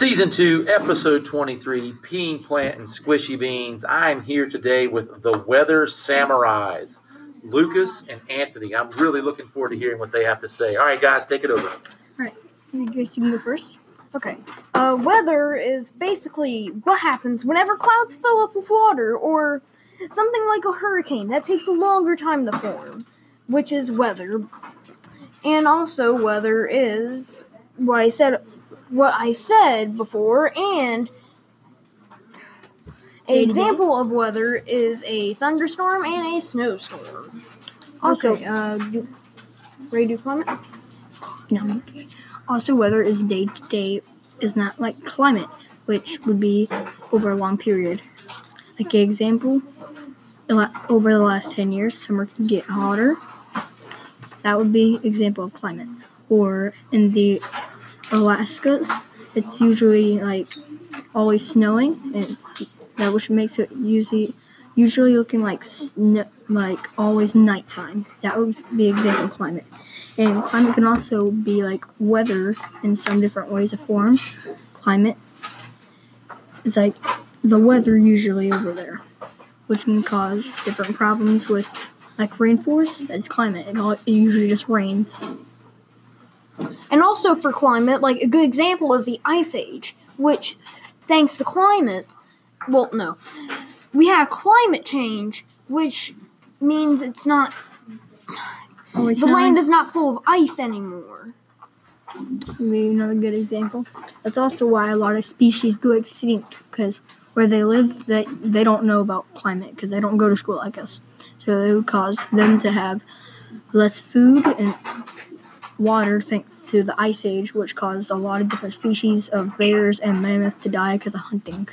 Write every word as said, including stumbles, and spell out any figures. Season two, Episode twenty-three, Peeing Plant and Squishy Beans. I am here today with the Weather Samurais, Lucas and Anthony. I'm really looking forward to hearing what they have to say. All right, guys, take it over. All right. You guys can go first. Okay. Uh, weather is basically what happens whenever clouds fill up with water or something like a hurricane. That takes a longer time to form, which is weather. And also weather is what I said what I said before, and an example of weather is a thunderstorm and a snowstorm. Also, okay, uh, do, Ray, do you climate? No. Also, weather is day-to-day, is not like climate, which would be over a long period. Like an example, over the last ten years, summer can get hotter. That would be example of climate. Or in the Alaska, it's usually like always snowing, and it's, that which makes it usually usually looking like snow, like always nighttime. That would be example of climate. And climate can also be like weather in some different ways of form. Climate is like the weather usually over there, which can cause different problems with like rainforest. That's climate. It, all, it usually just rains. And also for climate, like a good example is the Ice Age, which thanks to climate, well, no, we have climate change, which means it's not, Always the snowing. Land is not full of ice anymore. Maybe another good example. That's also why a lot of species go extinct, because where they live, they, they don't know about climate, because they don't go to school like us. So it would cause them to have less food and water thanks to the Ice Age, which caused a lot of different species of bears and mammoth to die because of hunting.